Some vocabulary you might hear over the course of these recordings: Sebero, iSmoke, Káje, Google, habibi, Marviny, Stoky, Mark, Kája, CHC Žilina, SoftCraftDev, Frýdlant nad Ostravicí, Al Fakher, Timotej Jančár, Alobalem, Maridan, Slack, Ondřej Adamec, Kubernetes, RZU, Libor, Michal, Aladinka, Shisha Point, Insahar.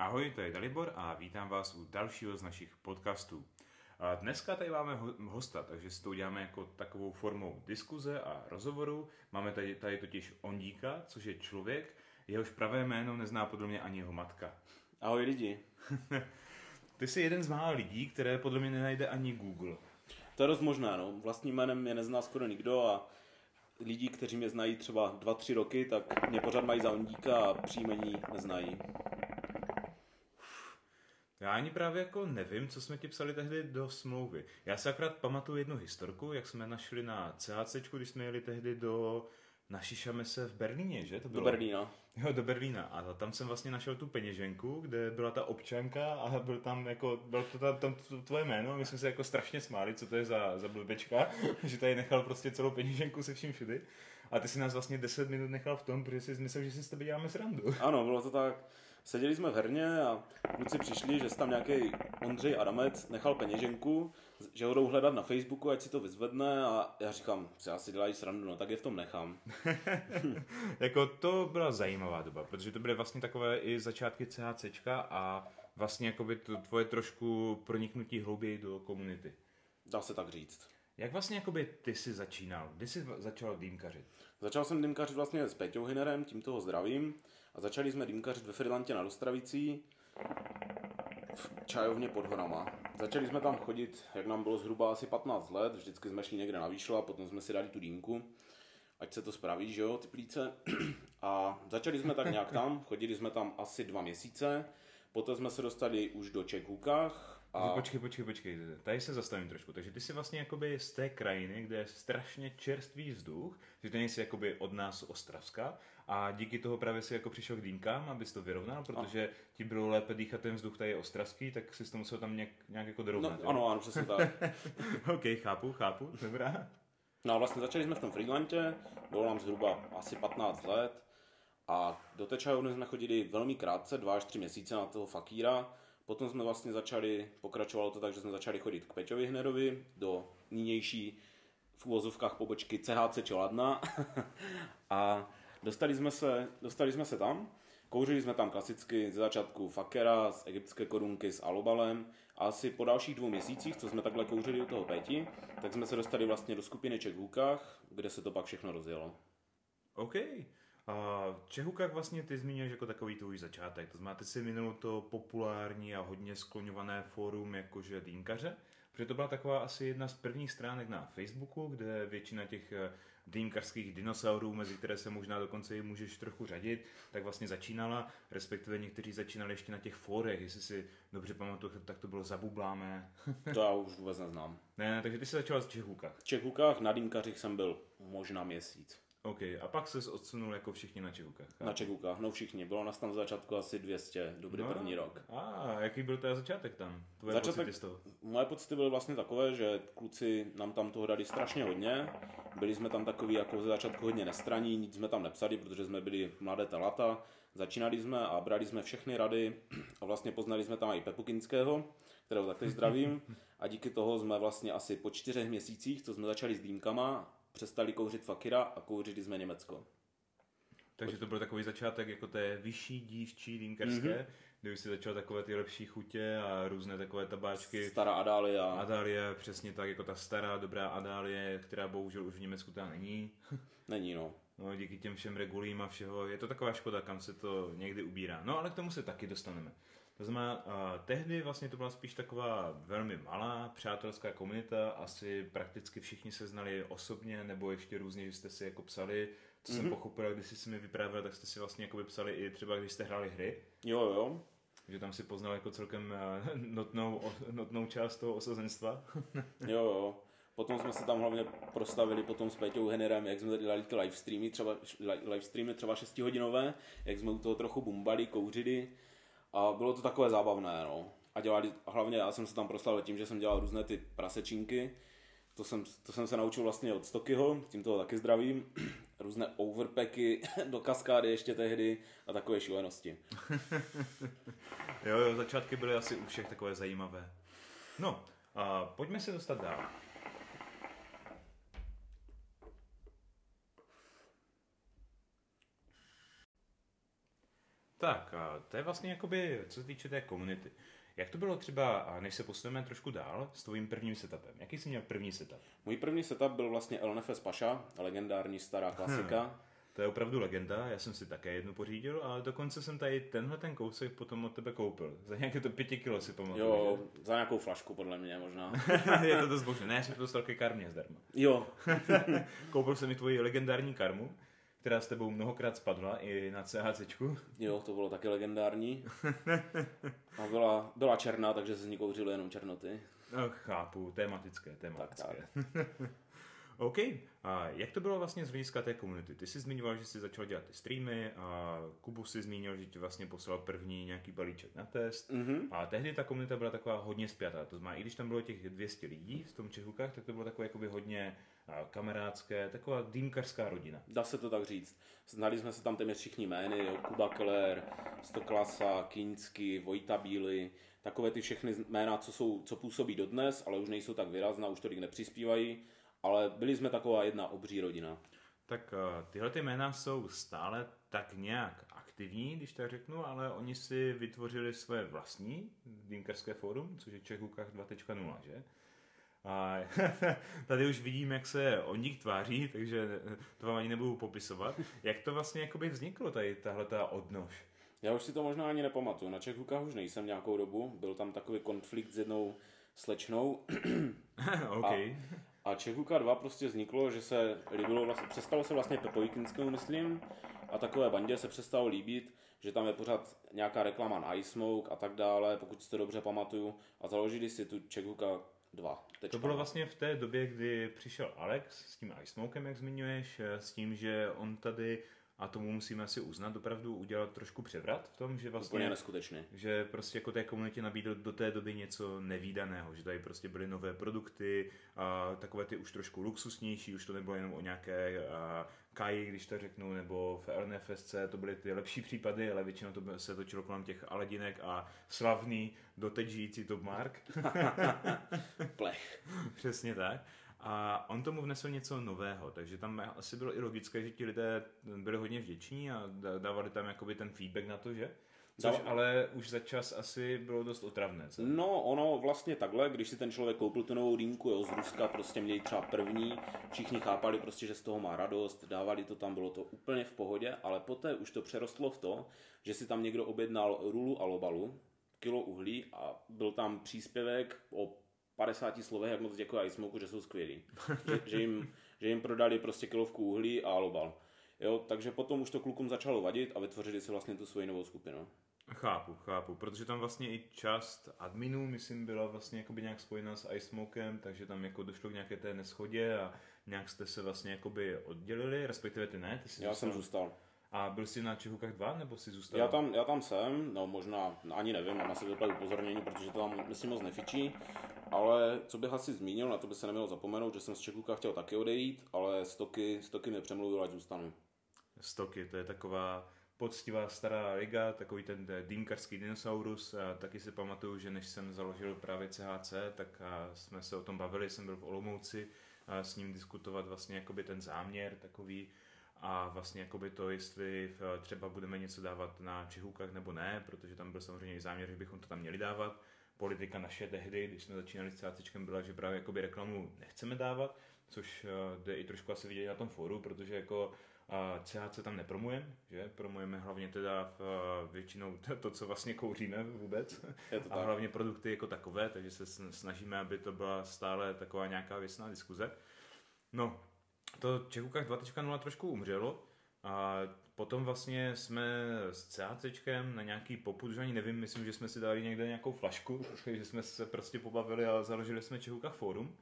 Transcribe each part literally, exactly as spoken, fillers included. Ahoj, to je Dalibor a vítám vás u dalšího z našich podcastů. A dneska tady máme hosta, takže si to uděláme jako takovou formou diskuze a rozhovoru. Máme tady, tady totiž Ondíka, což je člověk, jehož pravé jméno nezná podle mě ani jeho matka. Ahoj lidi. Ty jsi jeden z mála lidí, které podle mě nenajde ani Google. To je dost možná, no. Vlastním jménem mě nezná skoro nikdo a lidi, kteří mě znají třeba dva tři roky, tak mě pořád mají za Ondíka a příjmení neznají. Já ani právě jako nevím, co jsme ti psali tehdy do smlouvy. Já si akorát pamatuju jednu historku, jak jsme našli na C H C, když jsme jeli tehdy do... Na Šišamese v Berlíně, že to bylo? Do Berlína. Jo, do Berlína. A tam jsem vlastně našel tu peněženku, kde byla ta občanka a byl tam jako, bylo to tam, tam tvoje jméno. My jsme se jako strašně smáli, co to je za, za blbečka, že tady nechal prostě celou peněženku se vším všudy. A ty si nás vlastně deset minut nechal v tom, protože si myslel, že si s tebe děláme srandu. Ano, bylo to tak. Seděli jsme v herně a kluci přišli, že si tam nějaký Ondřej Adamec nechal peněženku, že ho jdou hledat na Facebooku, ať si to vyzvedne, a já říkám, já si dělají srandu, no tak je v tom nechám. Jako to byla zajímavá doba, protože to byly vlastně takové i začátky CHCčka a vlastně jakoby to tvoje trošku proniknutí hlouběji do komunity. Dá se tak říct. Jak vlastně jakoby ty jsi začínal? Kdy jsi začal dýmkařit? Začal jsem dýmkařit vlastně s Peťou Hinerem, tím toho zdravím. A začali jsme dýmkařit ve Frýdlantě nad Ostravicí v čajovně pod horama. Začali jsme tam chodit, jak nám bylo zhruba asi patnáct let, vždycky jsme šli někde na výšlo a potom jsme si dali tu dýmku. Ať se to spraví, že jo, ty plíce. A začali jsme tak nějak tam, chodili jsme tam asi dva měsíce, poté jsme se dostali už do Czech Hookách. A... Počkej, počkej, počkej, tady se zastavím trošku. Takže ty jsi vlastně jakoby z té krajiny, kde je strašně čerstvý vzduch, že to nejsi jakoby od nás Ostravska, a díky toho právě si jako přišel k dýmkám, abys to vyrovnal, protože a. ti bylo lépe dýchat, ten vzduch tady je ostravský, tak jsi to musel tam nějak, nějak jako dorovnat. No, ano, ano, přesně tak. OK, chápu, chápu, dobrá. No a vlastně začali jsme v tom Frýdlantě, bylo nám zhruba asi patnáct let a do té čajovny jsme chodili velmi krátce, dva až tři měsíce na toho Fakíra. Potom jsme vlastně začali, pokračovalo to tak, že jsme začali chodit k Peťovi Hnerovi do nynější v uvozovkách pobočky C H C Čeladna a dostali jsme, se, dostali jsme se tam, kouřili jsme tam klasicky ze začátku Fakera, z egyptské korunky, s Alobalem a asi po dalších dvou měsících, co jsme takhle kouřili u toho Péti, tak jsme se dostali vlastně do skupiny Czech Hookách, kde se to pak všechno rozjelo. OK. A v Czech Hookách vlastně ty zmíníš jako takový tvůj začátek, to znamená, ty si minul to populární a hodně skloňované fórum jakože dýmkaře, protože to byla taková asi jedna z prvních stránek na Facebooku, kde většina těch dýmkařských dinosaurů, mezi které se možná dokonce i můžeš trochu řadit, tak vlastně začínala, respektive někteří začínali ještě na těch fórech, jestli si dobře pamatuju, tak to bylo Zabubláme. To já už vůbec neznám. Ne, takže ty jsi začal v Czech Hookách. V Czech Hookách na dýmkařích jsem byl možná měsíc. OK, a pak ses odsunul jako všichni na Czech Hookách. Na Czech Hookách, no všichni. Bylo nás tam v začátku asi dvě stě, dobrý no, první rok. A jaký byl ten začátek tam? Tvoje začátek, pocity z toho? Moje pocity byly vlastně takové, že kluci nám tam toho dali strašně hodně. Byli jsme tam takový jako ze začátku hodně nestraní, nic jsme tam nepsali, protože jsme byli mladé telata. Začínali jsme a brali jsme všechny rady a vlastně poznali jsme tam i Pepu Kynického, kterého takhle zdravím. A díky toho jsme vlastně asi po čtyřech měsících, co jsme začali s dýmkama, přestali kouřit Fakira a kouřili jsme Německo. Takže to byl takový začátek jako té vyšší dívčí dýmkařské, mm-hmm. kde už si začal takové ty lepší chutě a různé takové tabáčky. Stará Adalya. Adalya, přesně tak, jako ta stará dobrá Adalya, která bohužel už v Německu tam není. Není, no. No, díky těm všem regulím a všeho. Je to taková škoda, kam se to někdy ubírá. No, ale k tomu se taky dostaneme. To znamená, tehdy vlastně to byla spíš taková velmi malá přátelská komunita, asi prakticky všichni se znali osobně, nebo ještě různě, že jste si jako psali, co mm-hmm. jsem pochopil, když jsi si mi vyprávěl, tak jste si vlastně jako psali i třeba, když jste hráli hry. Jo, jo. Že tam si poznal jako celkem notnou, notnou část toho osazenstva. Jo, jo. Potom jsme se tam hlavně prostavili potom s Peťou Hinerem, jak jsme dělali ty livestreamy, třeba, livestreamy třeba šestihodinové, jak jsme u toho trochu bumbali, kouřili. A bylo to takové zábavné, no. A dělali, hlavně já jsem se tam proslavil tím, že jsem dělal různé ty prasečinky. To jsem, to jsem se naučil vlastně od Stokyho, tím toho taky zdravím. Různé overpacky do kaskády ještě tehdy a takové šílenosti. jo, jo, začátky byly asi u všech takové zajímavé. No, a pojďme se dostat dál. Tak, to je vlastně jakoby, co se týče té komunity. Jak to bylo třeba, než se posuneme trošku dál, s tvojím prvním setupem? Jaký jsi měl první setup? Můj první setup byl vlastně el en ef es Pasha, legendární stará klasika. Hmm, to je opravdu legenda, já jsem si také jednu pořídil a dokonce jsem tady tenhle ten kousek potom od tebe koupil. Za nějaké to pěti kilo si pamatuju. Jo, že? Za nějakou flašku podle mě možná. Je to dost božné, ne, já jsem to dostal ke karmě zdarma. Jo. Koupil jsem i tvoji legendární karmu, která s tebou mnohokrát spadla i na CHCčku. Jo, to bylo taky legendární. A byla, byla černá, takže se z ní kouřily jenom černoty. No, chápu, tematické, tematické. Tak, tak. OK, a jak to bylo vlastně z hlediska té komunity? Ty jsi zmiňoval, že jsi začal dělat ty streamy a Kubu si zmínil, že ti vlastně poslal první nějaký balíček na test. Mm-hmm. A tehdy ta komunita byla taková hodně spjatá. To znamená, i když tam bylo těch dvě stě lidí v tom Čechůkách, tak to bylo takové jakoby hodně kamarádské, taková dýmkařská rodina. Dá se to tak říct. Znali jsme se tam téměř všichni jmény, jo? Kuba Kler, Stoklasa, Kinski, Vojta Bílý, takové ty všechny jména, co, jsou, co působí dodnes, ale už nejsou tak výrazná, už tolik nepřispívají. Ale byli jsme taková jedna obří rodina. Tak tyhle ty jména jsou stále tak nějak aktivní, když tak řeknu, ale oni si vytvořili svoje vlastní dýmkařské fórum, což je Czech Hooka dva tečka nula, že? A tady už vidím, jak se Ondík tváří, takže to vám ani nebudu popisovat. Jak to vlastně jakoby vzniklo, tady tahleta odnož? Já už si to možná ani nepamatuju. Na Czech Hookách už nejsem nějakou dobu. Byl tam takový konflikt s jednou slečnou. Okay. A A Czech Hooka dva prostě vzniklo, že se líbilo, vlastně, přestalo se vlastně Pepovi Kynickému, myslím, a takové bandě se přestalo líbit, že tam je pořád nějaká reklama na iSmoke a tak dále, pokud si to dobře pamatuju, a založili si tu Czech Hooka dva. To bylo vlastně v té době, kdy přišel Alex s tím iSmokem, jak zmiňuješ, s tím, že on tady, a tomu musíme asi uznat, opravdu udělat trošku převrat v tom, že vlastně, že prostě jako té komunitě nabídl do té doby něco nevídaného, že tady prostě byly nové produkty, a takové ty už trošku luxusnější, už to nebylo jenom o nějaké kaji, když to řeknu, nebo v el en ef es to byly ty lepší případy, ale většinou to se točilo kolem těch Aledinek a slavný doteď žijící Top Mark. Plech. Přesně tak. A on tomu vnesl něco nového, takže tam asi bylo i logické, že ti lidé byli hodně vděční a dávali tam jakoby ten feedback na to, že? Což ale už za čas asi bylo dost otravné. Co? No, ono vlastně takhle, když si ten člověk koupil tu novou dýmku, jo, z Ruska prostě měli třeba první, všichni chápali prostě, že z toho má radost, dávali to tam, bylo to úplně v pohodě, ale poté už to přerostlo v to, že si tam někdo objednal rulu Alobalu, kilo uhlí a byl tam příspěvek o padesáti slovech, jak moc děkuji iSmoku, že jsou skvělí. Že, že, jim, že jim prodali prostě kilovku uhlí a alobal. Jo, takže potom už to klukům začalo vadit a vytvořili si vlastně tu svoji novou skupinu. Chápu, chápu, protože tam vlastně i část adminů, myslím, byla vlastně jakoby nějak spojena s iSmokem, takže tam jako došlo k nějaké té neschodě a nějak jste se vlastně jakoby oddělili, respektive ty ne? Ty jsi Já zůstal... jsem zůstal. A byl jsi na Czech Hookách dva, nebo jsi zůstal? Já tam, já tam jsem, no možná, ani nevím, mám asi vypadat upozornění, protože to tam, myslím, moc nefičí, ale co bych asi zmínil, na to by se nemělo zapomenout, že jsem z Czech Hookách chtěl taky odejít, ale Stoky, Stoky mě přemluvil, ať zůstanu. Stoky, to je taková poctivá stará liga, takový ten dýmkařský dinosaurus, a taky si pamatuju, že než jsem založil právě C H C, tak jsme se o tom bavili, jsem byl v Olomouci, a s ním diskutovat vlastně jakoby ten záměr takový, a vlastně jakoby to, jestli třeba budeme něco dávat na Czech Hookách nebo ne, protože tam byl samozřejmě i záměr, že bychom to tam měli dávat. Politika naše tehdy, když jsme začínali s CHCčkem, byla, že právě jakoby reklamu nechceme dávat, což jde i trošku asi vidět na tom fóru, protože jako C H C tam nepromujeme, že? Promujeme hlavně teda většinou to, co vlastně kouříme vůbec. A hlavně produkty jako takové, takže se snažíme, aby to byla stále taková nějaká věcná diskuze. No. To Czech Hookách dva tečka nula trošku umřelo a potom vlastně jsme s CHCčkem na nějaký popud, že ani nevím, myslím, že jsme si dali někde nějakou flašku, že jsme se prostě pobavili a založili jsme Czech Hookách Fórum,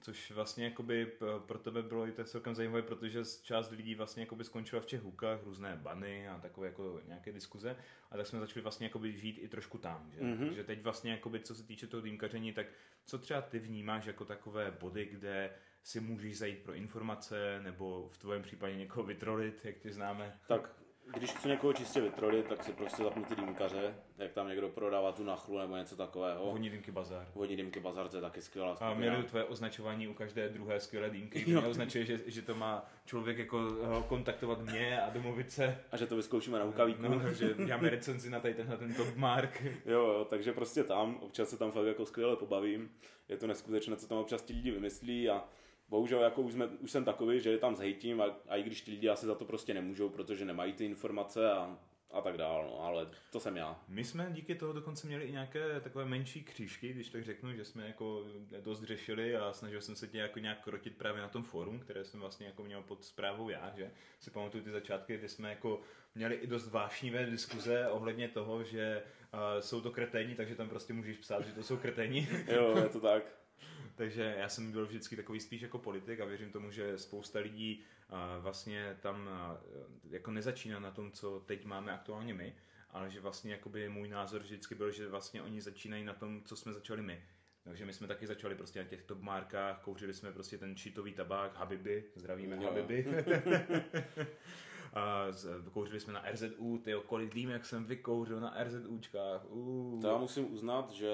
což vlastně jakoby pro tebe bylo i tak celkem zajímavé, protože část lidí vlastně jakoby skončila v Czech Hookách, různé bany a takové jako nějaké diskuze, a tak jsme začali vlastně jakoby žít i trošku tam, že? Mm-hmm. Takže teď vlastně jakoby, co se týče toho dýmkaření, tak co třeba ty vnímáš jako takové body, kde si můžeš zajít pro informace, nebo v tvém případě někoho vytrolit, jak tě známe? Tak když chci někoho čistě vytrolit, tak si prostě zapnu ty dýmkaře, jak tam někdo prodává tu nachlu nebo něco takového. Vodní dýmky bazar. Vodní dýmky bazar, to je taky skvělá skupina. A miluju tvoje označování u každé druhé skvělé dýmky, kdy mě označuje, že, že to má člověk jako kontaktovat mě a domluvit se. A že to vyzkoušíme na Hukavíku. No, že děláme recenzi na tady tenhle ten top Mark. Jo, jo, takže prostě tam, občas se tam fakt jako skvěle pobavím. Je to neskutečné, co tam občas ti lidi vymyslí a bohužel jako už, jsme, už jsem takový, že je tam zhejtím a, a i když ti lidi asi za to prostě nemůžou, protože nemají ty informace a, a tak dál, no, ale to jsem já. My jsme díky toho dokonce měli i nějaké takové menší křížky, když tak řeknu, že jsme jako dost řešili a snažil jsem se tě jako nějak krotit právě na tom fórum, které jsem vlastně jako měl pod zprávou já, že si pamatuju ty začátky, kdy jsme jako měli i dost vášnivé diskuze ohledně toho, že uh, jsou to kreténi, takže tam prostě můžeš psát, že to jsou kreténi. Jo, je to tak. Takže já jsem byl vždycky takový spíš jako politik a věřím tomu, že spousta lidí vlastně tam jako nezačíná na tom, co teď máme aktuálně my, ale že vlastně jakoby můj názor vždycky byl, že vlastně oni začínají na tom, co jsme začali my. Takže my jsme taky začali prostě na těch top markách, kouřili jsme prostě ten cheatový tabák, habibi, zdravíme no. habibi. A kouřili jsme na R Z U, tyjo, kolik dýmek jsem vykouřil na RZUčkách. To já musím uznat, že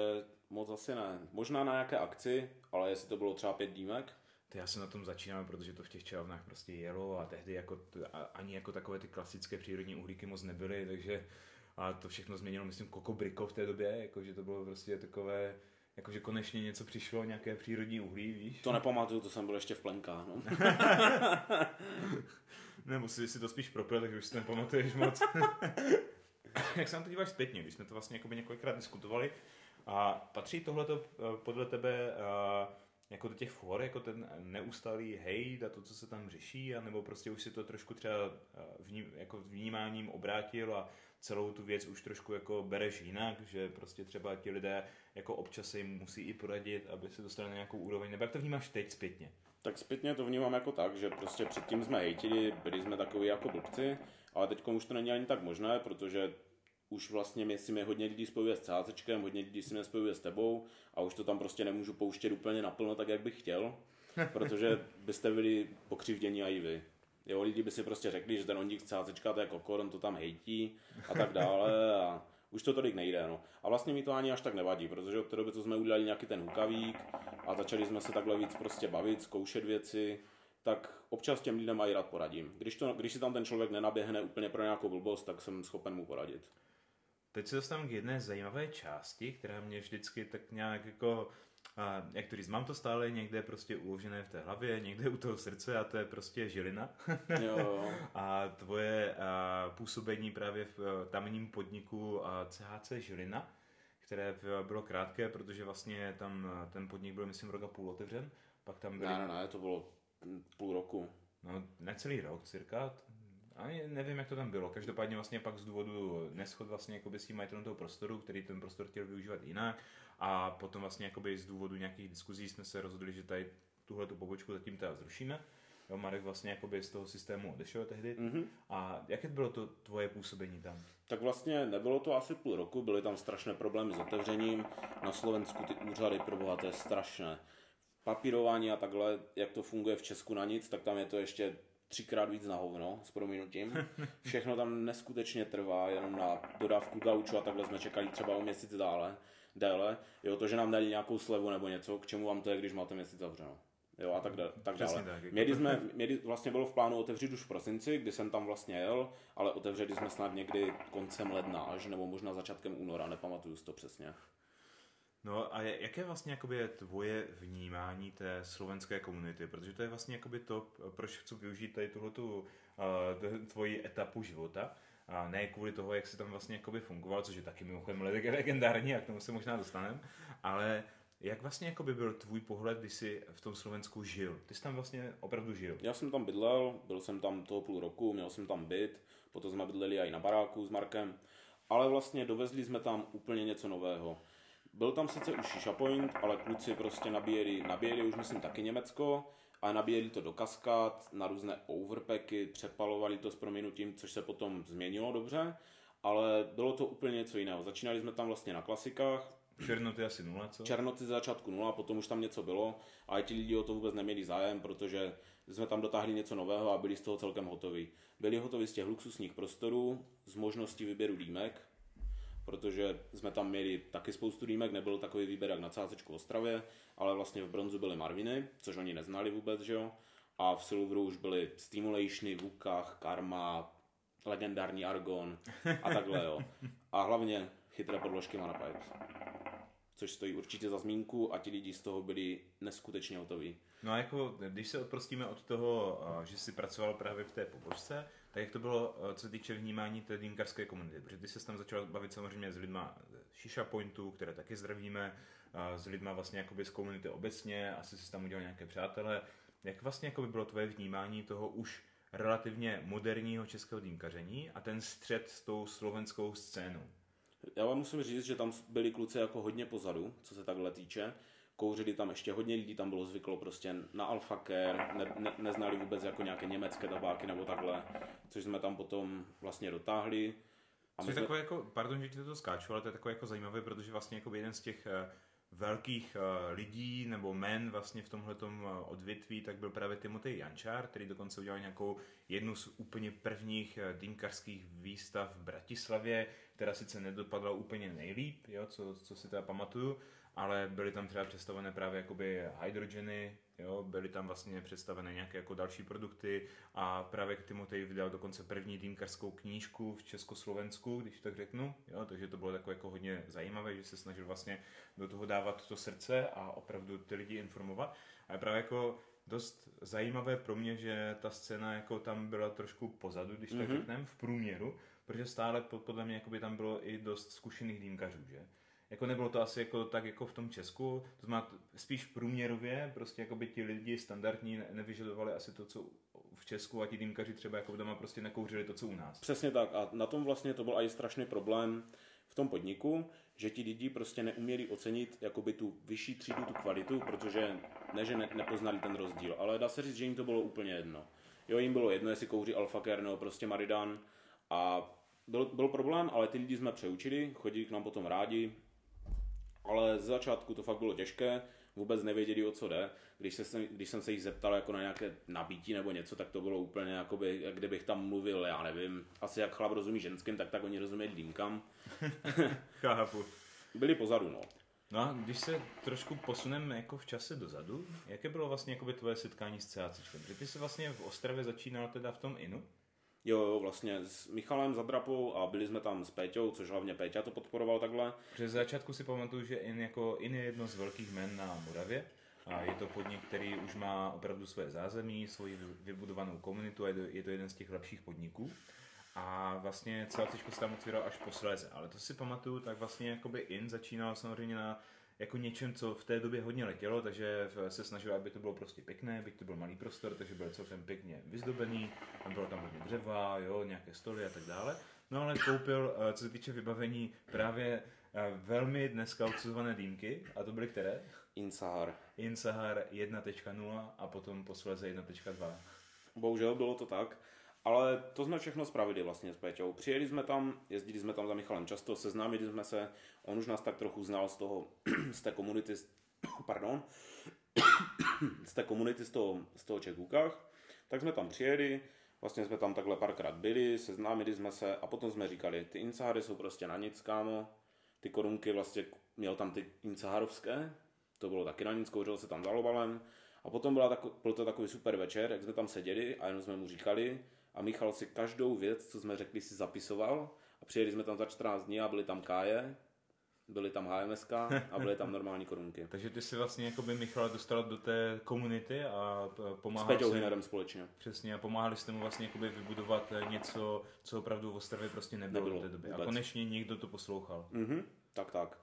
moc asi ne. Možná na nějaké akci, ale jestli to bylo třeba pět dýmek. To já jsem na tom začínal, protože to v těch čelavnách prostě jelo a tehdy jako t- a ani jako takové ty klasické přírodní uhlíky moc nebyly, takže a to všechno změnilo, myslím, kokobriko v té době, jakože to bylo prostě takové, jakože konečně něco přišlo, nějaké přírodní uhlí, víš? To nepamatuju, to jsem byl ještě v plenkách, no. Nebo si, si to spíš propil, takže už si nepamatuješ moc. Jak se na to díváš zpětně, když jsme to vlastně několikrát diskutovali, a patří tohleto podle tebe jako do těch for, jako ten neustálý hejt a to, co se tam řeší, anebo prostě už si to trošku třeba vním, jako vnímáním obrátil a celou tu věc už trošku jako bereš jinak, že prostě třeba ti lidé jako občas jim musí i poradit, aby se dostali na nějakou úroveň, nebo jak to vnímáš teď zpětně? Tak zpětně to vnímám jako tak, že prostě předtím jsme hejtili, byli jsme takový jako blbci, ale teď už to není ani tak možné, protože už vlastně mě si mě hodně lidí spojuje s CHCčkem, hodně lidí si mě spojuje s tebou a už to tam prostě nemůžu pouštět úplně naplno tak, jak bych chtěl, protože byste byli pokřivděni a i vy. Jo, lidi by si prostě řekli, že ten Ondík z CHCčka to je kokor, on to tam hejtí a tak dále a už to tolik nejde, no. A vlastně mi to ani až tak nevadí, protože od té doby, co jsme udělali nějaký ten hukavík a začali jsme se takhle víc prostě bavit, zkoušet věci, tak občas těm lidem aj rád poradím. Když, to, když si tam ten člověk nenaběhne úplně pro nějakou blbost, tak jsem schopen mu poradit. Teď se dostávám k jedné zajímavé části, která mě vždycky tak nějak jako, jak to říct, mám to stále někde prostě uložené v té hlavě, někde u toho srdce a to je prostě Žilina. Jo. A tvoje působení právě v tamním podniku C H C Žilina, které bylo krátké, protože vlastně tam ten podnik byl, myslím, rok a půl otevřen. Pak tam byli... Ne, ne, ne, to bylo půl roku. No, necelý rok cirka. Ani nevím, jak to tam bylo. Každopádně vlastně pak z důvodu neschod vlastně jakoby s tím majitelem toho prostoru, který ten prostor chtěl využívat jinak a potom vlastně jakoby z důvodu nějakých diskuzí jsme se rozhodli, že tady tuhletu pobočku zatím teda zrušíme. Jo, Marek vlastně jakoby z toho systému odešel tehdy. Mm-hmm. A jaké bylo to tvoje působení tam? Tak vlastně nebylo to asi půl roku, byly tam strašné problémy s otevřením. Na Slovensku ty úřady proboha, to je strašné. Papírování a takhle, jak to funguje v Česku na nic, tak tam je to ještě třikrát víc na hovno, s prominutím. Všechno tam neskutečně trvá, jenom na dodávku gauču a takhle jsme čekali třeba o měsíc dále, déle. Jo, to, že nám dali nějakou slevu nebo něco, k čemu vám to je, když máte měsíc zavřeno. Jo, a tak, da, tak dále. Tak, jako. Měli jsme, měli, vlastně bylo v plánu otevřít už v prosinci, kdy jsem tam vlastně jel, ale otevřeli jsme snad někdy koncem ledna až, nebo možná začátkem února, nepamatuju si to přesně. No a jaké vlastně jakoby tvoje vnímání té slovenské komunity? Protože to je vlastně jakoby to, proč chci využít tady tuhletu uh, tvoji etapu života. A ne kvůli toho, jak se tam vlastně jakoby fungoval, což je taky mimochodem legendární, jak tomu se možná dostaneme. Ale jak vlastně jakoby byl tvůj pohled, když jsi v tom Slovensku žil? Ty jsi tam vlastně opravdu žil? Já jsem tam bydlel, byl jsem tam toho půl roku, měl jsem tam byt, potom jsme bydleli i na baráku s Markem. Ale vlastně dovezli jsme tam úplně něco nového. Byl tam sice už Shisha Point, ale kluci prostě nabíjeli, nabíjeli už myslím taky Německo a nabíjeli to do kaskád, na různé overpacky, přepalovali to s prominutím, což se potom změnilo dobře, ale bylo to úplně něco jiného. Začínali jsme tam vlastně na klasikách, Černoty asi nula, co? Černoty z začátku nula, potom už tam něco bylo, ale ti lidi o to vůbec neměli zájem, protože jsme tam dotáhli něco nového a byli z toho celkem hotoví. Byli hotoví z těch luxusních prostorů, z možností výběru dýmek, protože jsme tam měli taky spoustu dýmek, nebyl takový výběr jak na C H C Ostravě, ale vlastně v bronzu byly Marviny, což oni neznali vůbec, že jo? A v silveru už byly Stimulationy, Vukách, Karma, legendární Argon a takhle, jo. A hlavně chytré podložky Mana Pipes, což stojí určitě za zmínku a ti lidi z toho byli neskutečně hotoví. No a jako, když se odprostíme od toho, že jsi pracoval právě v té pobožce, tak jak to bylo, co se týče vnímání té dýmkařské komunity? Protože ty se tam začal bavit samozřejmě s lidma Shisha Pointu, které taky zdravíme, s lidma vlastně jakoby z komunity obecně, asi jsi tam udělal nějaké přátelé. Jak vlastně jakoby bylo tvoje vnímání toho už relativně moderního českého dýmkaření a ten střet s tou slovenskou scénou? Já vám musím říct, že tam byli kluci jako hodně pozadu, co se takhle týče. Kouřili tam ještě hodně lidí, tam bylo zvyklo prostě na Al Fakher, ne, ne, neznali vůbec jako nějaké německé tabáky nebo takhle, což jsme tam potom vlastně dotáhli. A což je takové jako, pardon, že ti to skáču, ale to je takové jako zajímavé, protože vlastně jako jeden z těch velkých lidí nebo men vlastně v tomhletom odvětví, tak byl právě Timotej Jančár, který dokonce udělal nějakou jednu z úplně prvních dýmkařských výstav v Bratislavě, která sice nedopadla úplně nejlíp, jo, co, co si teda pamatuju, ale byly tam třeba představené právě jakoby hydrogeny, jo, byly tam vlastně představené nějaké jako další produkty a právě Timotej vydal dokonce první dýmkařskou knížku v Československu, když tak řeknu, jo, takže to bylo takové jako hodně zajímavé, že se snažil vlastně do toho dávat to srdce a opravdu ty lidi informovat. A je právě jako dost zajímavé pro mě, že ta scéna jako tam byla trošku pozadu, když tak mm-hmm. řekneme, v průměru, protože stále podle mě jakoby tam bylo i dost zkušených dýmkařů, že? Jako nebylo to asi jako tak jako v tom Česku, to znamená spíš průměrově, prostě jako by ti lidi standardní nevyžadovali asi to, co v Česku, a ti dýmkaři třeba jako doma prostě nekouřili to, co u nás. Přesně tak, a na tom vlastně to byl i strašný problém v tom podniku, že ti lidi prostě neuměli ocenit jakoby tu vyšší třídu, tu kvalitu, protože ne, že ne, nepoznali ten rozdíl, ale dá se říct, že jim to bylo úplně jedno. Jo, jim bylo jedno, jestli kouří Al Fakher nebo prostě Maridan, a byl, byl problém, ale ty lidi jsme přeučili, chodili k nám potom rádi. Ale z začátku to fakt bylo těžké, vůbec nevěděli, o co jde. Když, se, když jsem se jich zeptal jako na nějaké nabití nebo něco, tak to bylo úplně jakoby, jak kdybych tam mluvil, já nevím, asi jak chlap rozumí ženským, tak tak oni rozumějí dýmkám. Chápu. Byli pozadu, no. No a když se trošku posuneme jako v čase dozadu, jaké bylo vlastně jakoby tvoje setkání s CHCčkem? Že ty jsi vlastně v Ostravě začínal teda v tom inu? Jo, jo, vlastně s Michalem Zadrapou a byli jsme tam s Péťou, což hlavně Péťa to podporoval takhle. Před začátku si pamatuju, že in, jako, in je jedno z velkých jmen na Moravě a je to podnik, který už má opravdu svoje zázemí, svoji vybudovanou komunitu a je to jeden z těch lepších podniků. A vlastně CHCčko se tam otvíral až posléze, ale to si pamatuju, tak vlastně jakoby in začínal samozřejmě na jako něčem, co v té době hodně letělo, takže se snažil, aby to bylo prostě pěkné, byť to byl malý prostor, takže byl celkem pěkně vyzdobený, bylo tam hodně dřeva, jo, nějaké stoly a tak dále. No ale koupil, co se týče vybavení, právě velmi dneska odsuzované dýmky, a to byly které? Insahar. Insahar jedna tečka nula a potom posléze jedna tečka dva. Bohužel bylo to tak, ale to jsme všechno spravili vlastně s Péťou. Přijeli jsme tam, jezdili jsme tam za Michalem často, seznámili jsme se, on už nás tak trochu znal z toho, z té komunity, pardon, z té komunity z toho, z toho Čechůkách, tak jsme tam přijeli, vlastně jsme tam takhle párkrát byli, seznámili jsme se a potom jsme říkali, ty Insahary jsou prostě na nic, kámo, ty korunky vlastně, měl tam ty Insaharovské, to bylo taky na nic, kouřilo se tam za Alobalem a potom byla tako, byl to takový super večer, jak jsme tam seděli a jenom jsme mu říkali, a Michal si každou věc, co jsme řekli, si zapisoval a přijeli jsme tam za čtrnáct dní a byly tam káje, byly tam H M S K a byly tam normální korunky. Takže ty si vlastně jako by Michala dostal do té komunity a pomáhal s Peťou Hinerem společně. Přesně, a pomáhali jste mu vlastně jakoby vybudovat něco, co opravdu v Ostravě prostě nebylo, nebylo v té době. Vůbec. A konečně někdo to poslouchal. Mhm, tak, tak.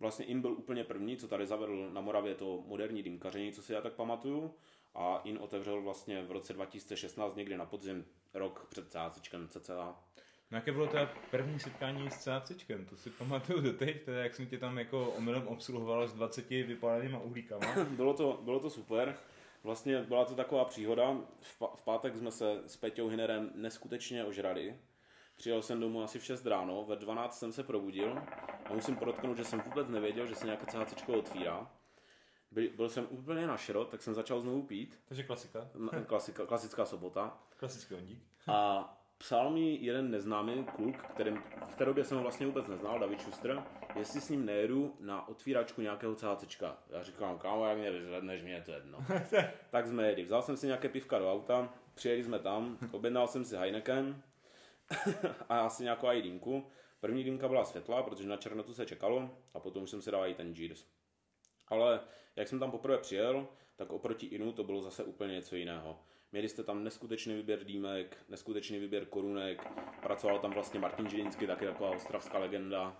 Vlastně in byl úplně první, co tady zavedl na Moravě to moderní dýmkaření, co si já tak pamatuju. A in otevřel vlastně v roce dva tisíce šestnáct, někdy na podzim, rok před CHCčkem cca. No jaké bylo teda první setkání s CHCčkem? To si pamatuju doteď, teda jak jsem tě tam jako omylem obsluhoval s dvaceti vypalenýma uhlíkama. bylo, to, bylo to super. Vlastně byla to taková příhoda. V, v pátek jsme se s Peťou Hinerem neskutečně ožrali. Přijel jsem domů asi v šest ráno, ve dvanáct jsem se probudil a musím podotknout, že jsem vůbec nevěděl, že se nějaké C H C otvírá. Byl, byl jsem úplně na šrot, tak jsem začal znovu pít. Takže klasika. Klasika, klasická sobota. Klasický Ondík. A psal mi jeden neznámý kluk, kterým, v té době jsem ho vlastně vůbec neznal, David Šustr, jestli s ním nejedu na otvíračku nějakého CHCčka. Já říkám, kámo, jak mě vyzvedneš, mě je to jedno. Tak jsme jeli. Vzal jsem si nějaké pivka do auta, přijeli jsme tam, objednal jsem si Heineken a asi nějakou aj dýmku. První dýmka byla světlá, protože na černotu se čekalo a potom už jsem si dal i ten Jeers. Ale jak jsem tam poprvé přijel, tak oproti inu to bylo zase úplně něco jiného. Měli jste tam neskutečný výběr dýmek, neskutečný výběr korunek, pracoval tam vlastně Martin Žilinský, taky taková ostravská legenda.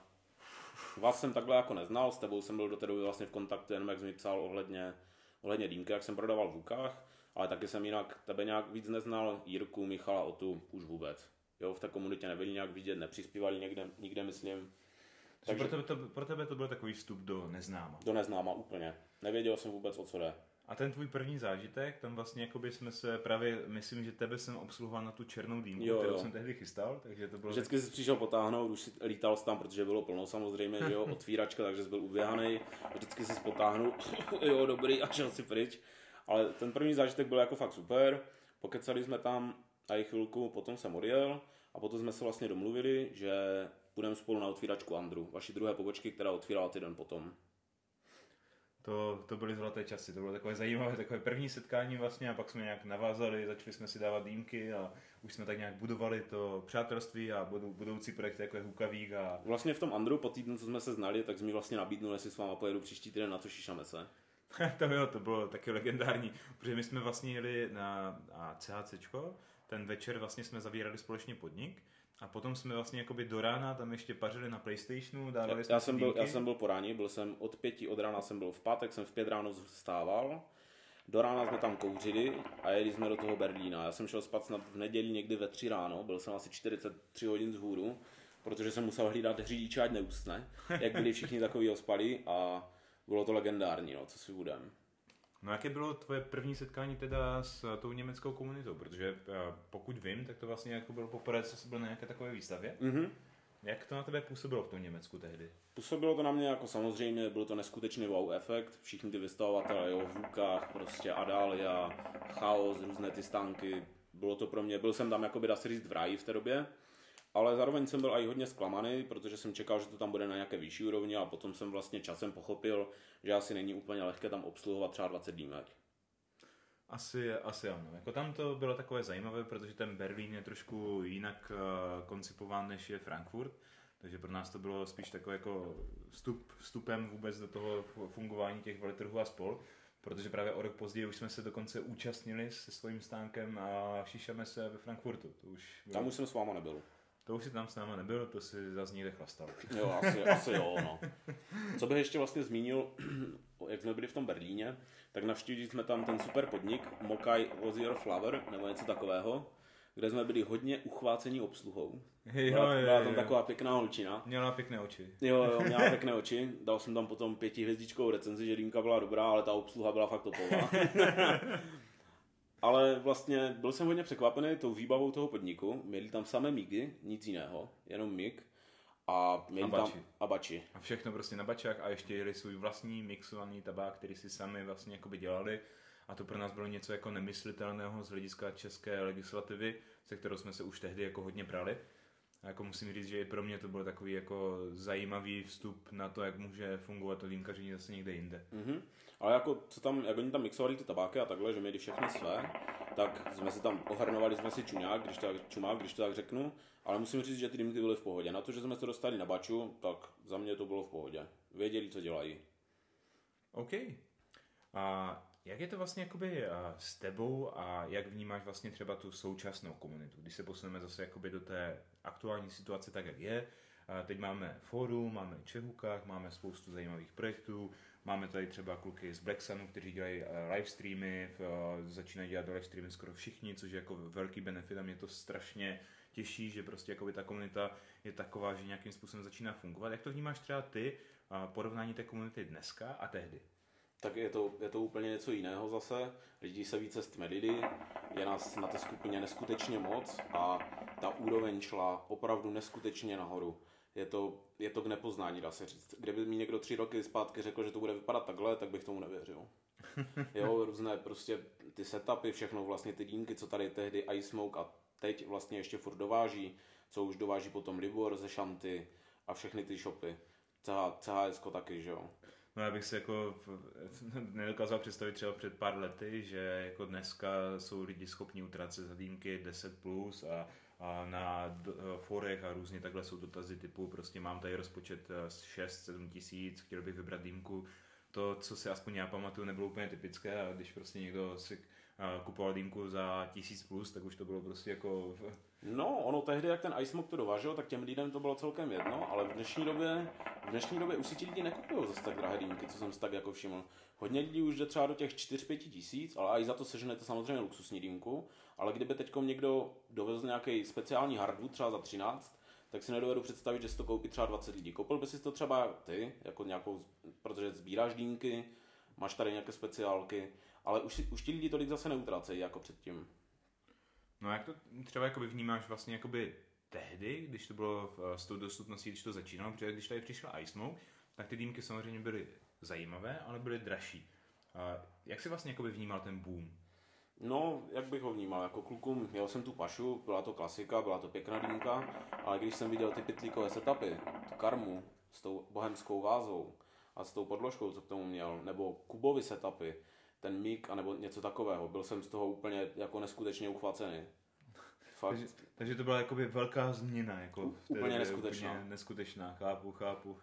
Vás jsem takhle jako neznal, s tebou jsem byl do té doby vlastně v kontaktu, jenom jak jsi mi psal ohledně, ohledně dýmky, jak jsem prodával v Hukách, ale taky jsem jinak tebe nějak víc neznal, Jirku, Michala, Otu, už vůbec. Jo, v té komunitě nebyli nějak vidět, nepřispívali někde, nikde, myslím. Takže pro tebe, to, pro tebe to byl takový vstup do neznáma. Do neznáma úplně. Nevěděl jsem vůbec, o co jde. A ten tvůj první zážitek, tam vlastně jakoby jsme se právě, myslím, že tebe jsem obsluhoval na tu černou dýmku, jo, kterou jo. jsem tehdy chystal, takže to bylo... Vždycky tak... jsi přišel potáhnout, už jsi lítal jsi tam, protože bylo plno samozřejmě, že jo, otvíračka, takže jsi byl uběhanej, vždycky jsi potáhnul, jo, dobrý, a šel si pryč. Ale ten první zážitek byl jako fakt super, pokecali jsme tam a i chvilku, potom jsem odjel a potom jsme se vlastně domluvili, že budeme spolu na otvíračku Andru, vaší druhé pobočky, která otvírala týden potom. To, to byly zlaté časy, to bylo takové zajímavé, takové první setkání vlastně a pak jsme nějak navázali, začali jsme si dávat dýmky a už jsme tak nějak budovali to přátelství a budoucí projekty jako je Hukavík a... Vlastně v tom Andru po týdnu, co jsme se znali, tak jsi mi vlastně nabídnul, jestli s váma pojedu příští týden na to šišame se. To jo, to bylo taky legendární, protože my jsme vlastně jeli na CHCčko, ten večer vlastně jsme zavírali společně podnik. A potom jsme vlastně jakoby do rána tam ještě pařili na PlayStationu, dávali jsme já jsem byl, já jsem byl po ráni, byl jsem od pěti, od rána jsem byl v pátek, jsem v pět ráno vstával, do rána jsme tam kouřili a jeli jsme do toho Berlína. Já jsem šel spát snad v neděli někdy ve tři ráno, byl jsem asi čtyřicet tři hodin z hůru, protože jsem musel hlídat řidiče, ať neusne, jak byli všichni takový ospalí a bylo to legendární, no, co si budem. No jaké bylo tvoje první setkání teda s tou německou komunitou, protože pokud vím, tak to vlastně jako bylo poprvé, co jsi byl na nějaké takové výstavě. Mm-hmm. Jak to na tebe působilo v tom Německu tehdy? Působilo to na mě jako samozřejmě, byl to neskutečný wow efekt, všichni ty vystavovatelé, jo, v Hůkách, prostě Adalya, chaos, různé ty stánky, bylo to pro mě, byl jsem tam jakoby, dá se říct, v ráji v té době, ale zároveň jsem byl i hodně zklamaný, protože jsem čekal, že to tam bude na nějaké vyšší úrovni a potom jsem vlastně časem pochopil, že asi není úplně lehké tam obsluhovat třeba dvacet dýmek. Asi, asi ano. Jako tam to bylo takové zajímavé, protože ten Berlín je trošku jinak uh, koncipován, než je Frankfurt. Takže pro nás to bylo spíš takové jako vstup, vstupem vůbec do toho fungování těch veletrhů a spol. Protože právě o rok později už jsme se dokonce účastnili se svým stánkem a šišeme se ve Frankfurtu. To už bylo... Tam už jsem s váma nebyl. To už si tam s náma nebylo, to si zase někde chlastal. Jo, asi, asi jo, no. Co bych ještě vlastně zmínil, jak jsme byli v tom Berlíně, tak navštívili jsme tam ten super podnik Mokaj Rosier Flower, nebo něco takového, kde jsme byli hodně uchvácení obsluhou. Jo, byla, jo, byla tam jo. Taková pěkná holčina. Měla pěkné oči. Jo, jo, měla pěkné oči. Dal jsem tam potom pětihvězdičkou recenzi, že dýmka byla dobrá, ale ta obsluha byla fakt topová. Ale vlastně byl jsem hodně překvapený tou výbavou toho podniku. Měli tam samé migy, nic jiného, jenom mig a měli a bači. tam a bači. A všechno prostě na bačách a ještě jeli svůj vlastní mixovaný tabák, který si sami vlastně jakoby dělali. A to pro nás bylo něco jako nemyslitelného z hlediska české legislativy, se kterou jsme se už tehdy jako hodně brali. A jako musím říct, že i pro mě to byl takový jako zajímavý vstup na to, jak může fungovat to dýmkaření zase někde jinde. Mm-hmm. Ale jako, co tam, jak oni tam mixovali ty tabáky a takhle, že měli všechny své, tak jsme se tam ohrnovali, jsme si čuňák, když to, čumák, když to tak řeknu, ale musím říct, že ty dýmky byly v pohodě. Na to, že jsme to dostali na baču, tak za mě to bylo v pohodě. Věděli, co dělají. OK. A jak je to vlastně jakoby s tebou a jak vnímáš vlastně třeba tu současnou komunitu? Když se posuneme zase jakoby do té aktuální situace tak, jak je. Teď máme fórum, máme Czech Hookách, máme spoustu zajímavých projektů. Máme tady třeba kluky z Black Sunu, kteří dělají livestreamy, začínají dělat livestreamy skoro všichni, což je jako velký benefit a mě to strašně těší, že prostě jakoby ta komunita je taková, že nějakým způsobem začíná fungovat. Jak to vnímáš třeba ty, porovnání té komunity dneska a tehdy? tak je to, je to úplně něco jiného zase. Lidi se více stmelili, je nás na té skupině neskutečně moc a ta úroveň šla opravdu neskutečně nahoru. Je to, je to k nepoznání, dá se říct. Kdyby mi někdo tři roky zpátky řekl, že to bude vypadat takhle, tak bych tomu nevěřil. Jo, různé prostě ty setupy, všechno vlastně ty dýmky, co tady tehdy iSmoke a teď vlastně ještě furt dováží, co už dováží potom Libor ze Shantti a všechny ty shopy. C H S ko taky, že jo. No já bych si jako nedokázal představit třeba před pár lety, že jako dneska jsou lidi schopni utrácet za dýmky deset plus a, a na forech a různě takhle jsou dotazy typu prostě mám tady rozpočet šest sedm tisíc, chtěl bych vybrat dýmku. To, co si aspoň já pamatuju, nebylo úplně typické a když prostě někdo si kupoval dýmku za tisíc plus, tak už to bylo prostě jako... No, ono tehdy, jak ten iSmoke to dovážel, tak těm lidem to bylo celkem jedno, ale v dnešní době, v dnešní době už si ti lidi nekupují zase tak drahé dýmky, co jsem si tak jako všiml. Hodně lidí už jde třeba do těch čtyři pět tisíc, ale i za to seženete samozřejmě luxusní dýmku, ale kdyby teďkom někdo dovezl nějaký speciální hardwood třeba za třináct, tak si nedovedu představit, že si to koupí třeba dvacet lidí. Koupil by si to třeba ty, jako nějakou, protože sbíráš dýmky, máš tady nějaké speciálky, ale už, už ti lidi tolik zase neutrácejí jako předtím. No jak to třeba jakoby vnímáš vlastně jakoby tehdy, když to bylo v, s tou dostupností, když to začínalo, protože když tady přišla iSmoke, tak ty dýmky samozřejmě byly zajímavé, ale byly dražší. A jak jsi vlastně jakoby vnímal ten boom? No, jak bych ho vnímal, jako klukům, měl jsem tu Pashu, byla to klasika, byla to pěkná dýmka, ale když jsem viděl ty pytlíkové setupy, tu karmu s tou bohemskou vázou a s tou podložkou, co k tomu měl, nebo Kubovy setupy, ten mík, anebo něco takového, byl jsem z toho úplně jako neskutečně uchvácený. Fakt. Takže, takže to byla jakoby velká změna, jako U, úplně neskutečná. Úplně neskutečná, chápu, chápu.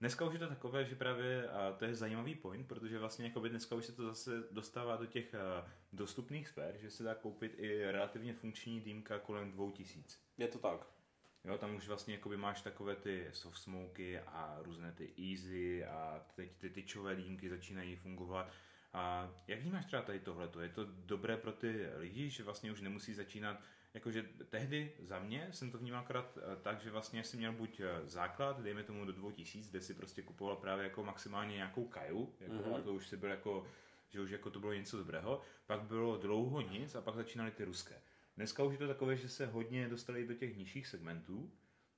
Dneska už je to takové, že právě a to je zajímavý point, protože vlastně jakoby dneska už se to zase dostává do těch a, dostupných sfér, že se dá koupit i relativně funkční dýmka kolem dvou tisíc. Je to tak. Jo, tam už vlastně jakoby máš takové ty soft smoky a různé ty easy a teď ty tyčové dýmky začínají fungovat. A jak vnímáš třeba tady tohleto? Je to dobré pro ty lidi, že vlastně už nemusí začínat? Jakože tehdy za mě jsem to vnímal akorát tak, že vlastně jsem měl buď základ, dejme tomu do dvou tisíc, kde si prostě kupoval právě jako maximálně nějakou kaju, jako, mm-hmm. a to už si byl jako, že už jako to bylo něco dobrého, pak bylo dlouho nic a pak začínaly ty ruské. Dneska už je to takové, že se hodně dostali do těch nižších segmentů.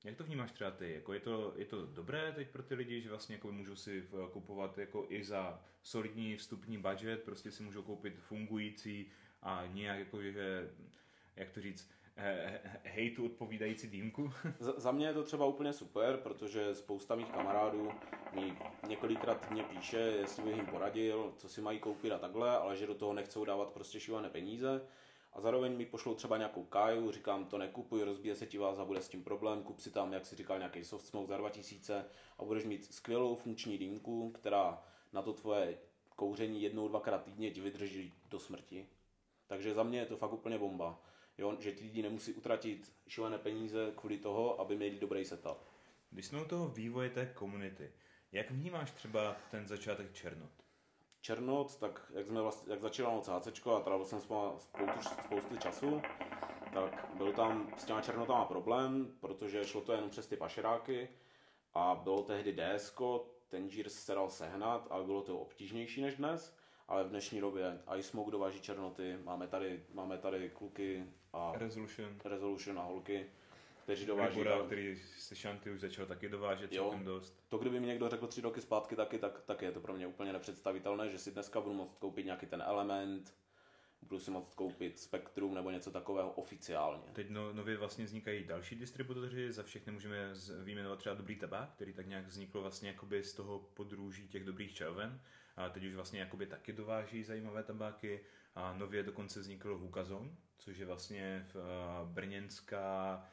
Jak to vnímáš třeba ty? Jako je, to, je to dobré teď pro ty lidi, že vlastně jako můžou si kupovat jako i za solidní vstupní budget, prostě si můžou koupit fungující a nějak jako, že, jak to říct, hejtu odpovídající dýmku? Za mě je to třeba úplně super, protože spousta mých kamarádů mi několikrát mě píše, jestli bych jim poradil, co si mají koupit a takhle, ale že do toho nechcou dávat prostě šívané peníze. A zároveň mi pošlou třeba nějakou káju, říkám, to nekupuj, rozbije se ti váza, bude s tím problém, kup si tam, jak si říkal, nějaký soft smoke za dva tisíce a budeš mít skvělou funkční dýmku, která na to tvoje kouření jednou, dvakrát týdně ti vydrží do smrti. Takže za mě je to fakt úplně bomba. Jo, že ti lidi nemusí utratit šilené peníze kvůli toho, aby měli dobrý setup. Když jsme u toho vývoje té komunity, jak vnímáš třeba ten začátek Černot? Černot, tak jak, jsme vlastně, jak začínalo CHCčko a trávil jsem spoustu, spoustu času, tak byl tam s těma Černotama problém, protože šlo to jenom přes ty pašeráky a bylo tehdy DSko, ten žír se dal sehnat, ale bylo to obtížnější než dnes. Ale v dnešní době iSmoke dováží Černoty, máme tady, máme tady kluky a Resolution, Resolution a holky, kteří dováží. Dalibora, který se Shantti už začal taky dovážet celkem dost. To kdyby mi někdo řekl tři roky zpátky taky, tak, tak je to pro mě úplně nepředstavitelné, že si dneska budu moct koupit nějaký ten Element, budu si moct koupit Spektrum nebo něco takového oficiálně. Teď no, nově vlastně vznikají další distributoři, za všechny můžeme vyjmenovat třeba Dobrý tabák, který tak nějak vznikl vlastně jakoby z toho podruží těch dobrých čajoven. A teď už vlastně jakoby taky dováží zajímavé tabáky a nově dokonce vznikl Hooka Zone, což je vlastně v brněnská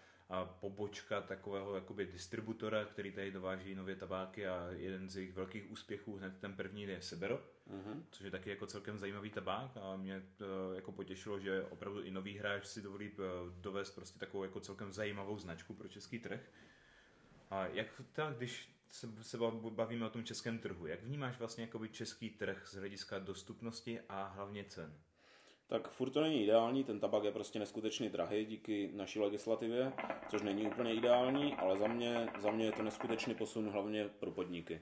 pobočka takového jakoby distributora, který tady dováží nově tabáky a jeden z jejich velkých úspěchů, hned ten první je Sebero, mm-hmm. což je taky jako celkem zajímavý tabák a mě to jako potěšilo, že opravdu i nový hráč si dovolí dovést prostě takovou jako celkem zajímavou značku pro český trh. A jak tak, když se bavíme o tom českém trhu. Jak vnímáš vlastně jakoby český trh z hlediska dostupnosti a hlavně cen? Tak furt to není ideální, ten tabak je prostě neskutečně drahý díky naší legislativě, což není úplně ideální, ale za mě, za mě je to neskutečný posun hlavně pro podniky.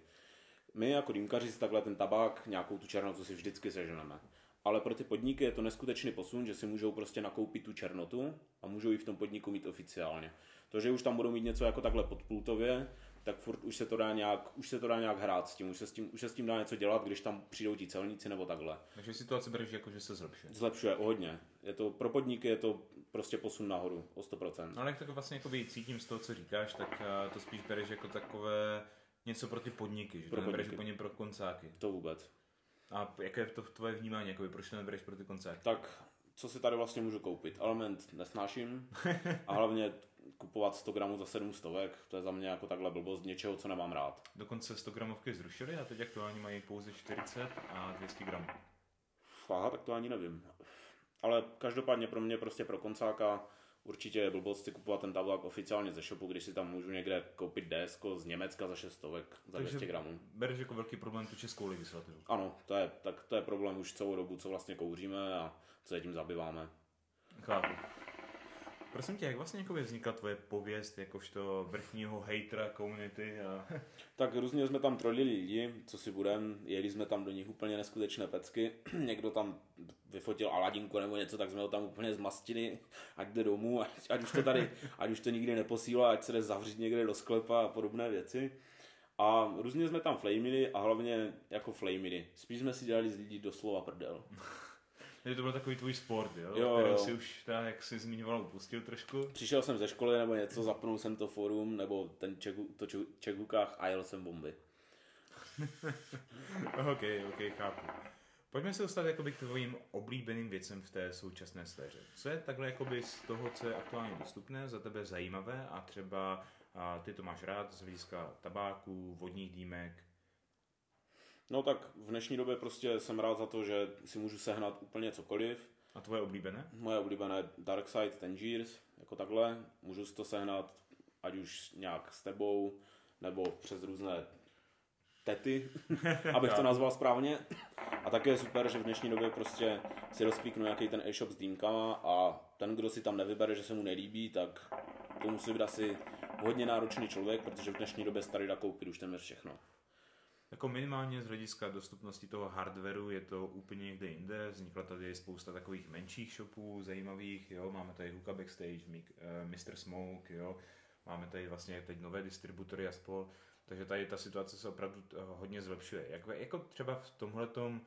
My jako dýmkaři si takhle ten tabák, nějakou tu černotu si vždycky seženeme. Ale pro ty podniky je to neskutečný posun, že si můžou prostě nakoupit tu černotu a můžou ji v tom podniku mít oficiálně. To, že už tam budou mít něco jako takhle podpultově, tak furt už se to dá nějak, už se to dá nějak hrát s tím, už se s tím, už se s tím dá něco dělat, když tam přijdou ti celníci nebo takhle. Takže situace bereš jako, že se zlepšuje. Zlepšuje o hodně. Je to pro podniky, je to prostě posun nahoru o sto procent. No ale jak tak vlastně jakoby cítím z toho, co říkáš, tak to spíš bereš jako takové něco pro ty podniky, že to nebereš úplně pro koncáky. To vůbec. A jaké je to tvoje vnímání, jakoby, proč to nebereš pro ty koncáky? Tak co si tady vlastně můžu koupit? Element nesnáším a hlavně kupovat sto gramů za sedm stovek, to je za mě jako takhle blbost něčeho, co nemám rád. Dokonce sto gramovky zrušily a teď aktuálně mají pouze čtyřicet a dvě stě gramů. Aha, tak to ani nevím. Ale každopádně pro mě prostě pro koncáka určitě je blbost si kupovat ten tabák oficiálně ze shopu, když si tam můžu někde koupit desko z Německa za šest stovek, za takže dvě stě gramů. Bereš jako velký problém tu českou legislativu. Ano, to je, tak to je problém už celou dobu, co vlastně kouříme a co se tím zabýváme. Chápu. Prosím tě, jak vlastně jakoby vznikla tvoje pověst jakožto vrchního hejtera komunity? A... Tak různě jsme tam trolili lidi, co si budem, jeli jsme tam do nich úplně neskutečné pecky, někdo tam vyfotil Aladinku nebo něco, tak jsme ho tam úplně zmastili, ať jde domů, ať, ať už to tady, ať už to nikdy neposílá, ať se jde zavřít někde do sklepa a podobné věci. A různě jsme tam flamili a hlavně jako flamili, spíš jsme si dělali z lidí doslova prdel. Takže to byl takový tvůj sport, jo? Jo, kterou si už, tak, jak jsi zmiňoval, upustil trošku. Přišel jsem ze školy nebo něco, zapnul jsem to fórum, nebo ten Čeku, to Czech Hookách a jel jsem bomby. ok, ok, chápu. Pojďme se dostat jakoby, k tvojím oblíbeným věcem v té současné sféře. Co je takhle jakoby, z toho, co je aktuálně dostupné, za tebe zajímavé a třeba a ty to máš rád z hlediska tabáku, vodních dýmek? No tak v dnešní době prostě jsem rád za to, že si můžu sehnat úplně cokoliv. A tvoje oblíbené? Moje oblíbené je Darkside, Tangiers, jako takhle. Můžu si to sehnat, ať už nějak s tebou, nebo přes různé tety, abych to nazval správně. A také je super, že v dnešní době prostě si rozpíknu nějaký ten e-shop s dýmkama a ten, kdo si tam nevybere, že se mu nelíbí, tak to musí být asi hodně náročný člověk, protože v dnešní době starý dá koupit už téměř všechno. Jako minimálně z hlediska dostupnosti toho hardwareu je to úplně někde jinde, vznikla tady spousta takových menších shopů zajímavých, jo, máme tady Hooka Backstage, mister Smoke, jo, máme tady vlastně teď nové distributory a spol, takže tady ta situace se opravdu hodně zlepšuje. Jak, jako třeba v tomhletom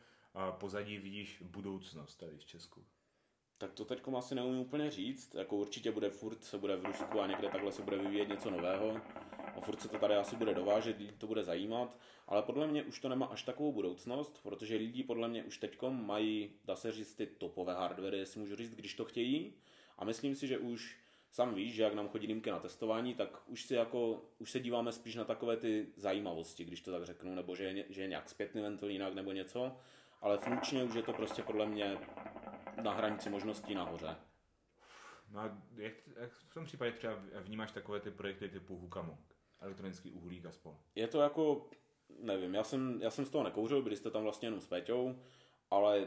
pozadí vidíš budoucnost tady v Česku? Tak to teď asi neumím úplně říct, jako určitě bude furt, se bude v Rusku a někde takhle se bude vyvíjet něco nového a furt se to tady asi bude dovážet, lidi to bude zajímat, ale podle mě už to nemá až takovou budoucnost, protože lidi podle mě už teďkom mají, dá se říct, ty topové hardwary, jestli můžu říct, když to chtějí a myslím si, že už sám víš, že jak nám chodí dýmky na testování, tak už, si jako, už se díváme spíš na takové ty zajímavosti, když to tak řeknu, nebo že je, že je nějak zpětný ventil jinak nebo něco, ale funkčně už je to prostě podle mě na hranici možností nahoře. No a jak, jak v tom případě třeba vnímáš takové ty projekty typu Hookamong, elektronický uhlík a spol? Je to jako, nevím, já jsem, já jsem z toho nekouřil, byli jste tam vlastně jenom s Peťou, ale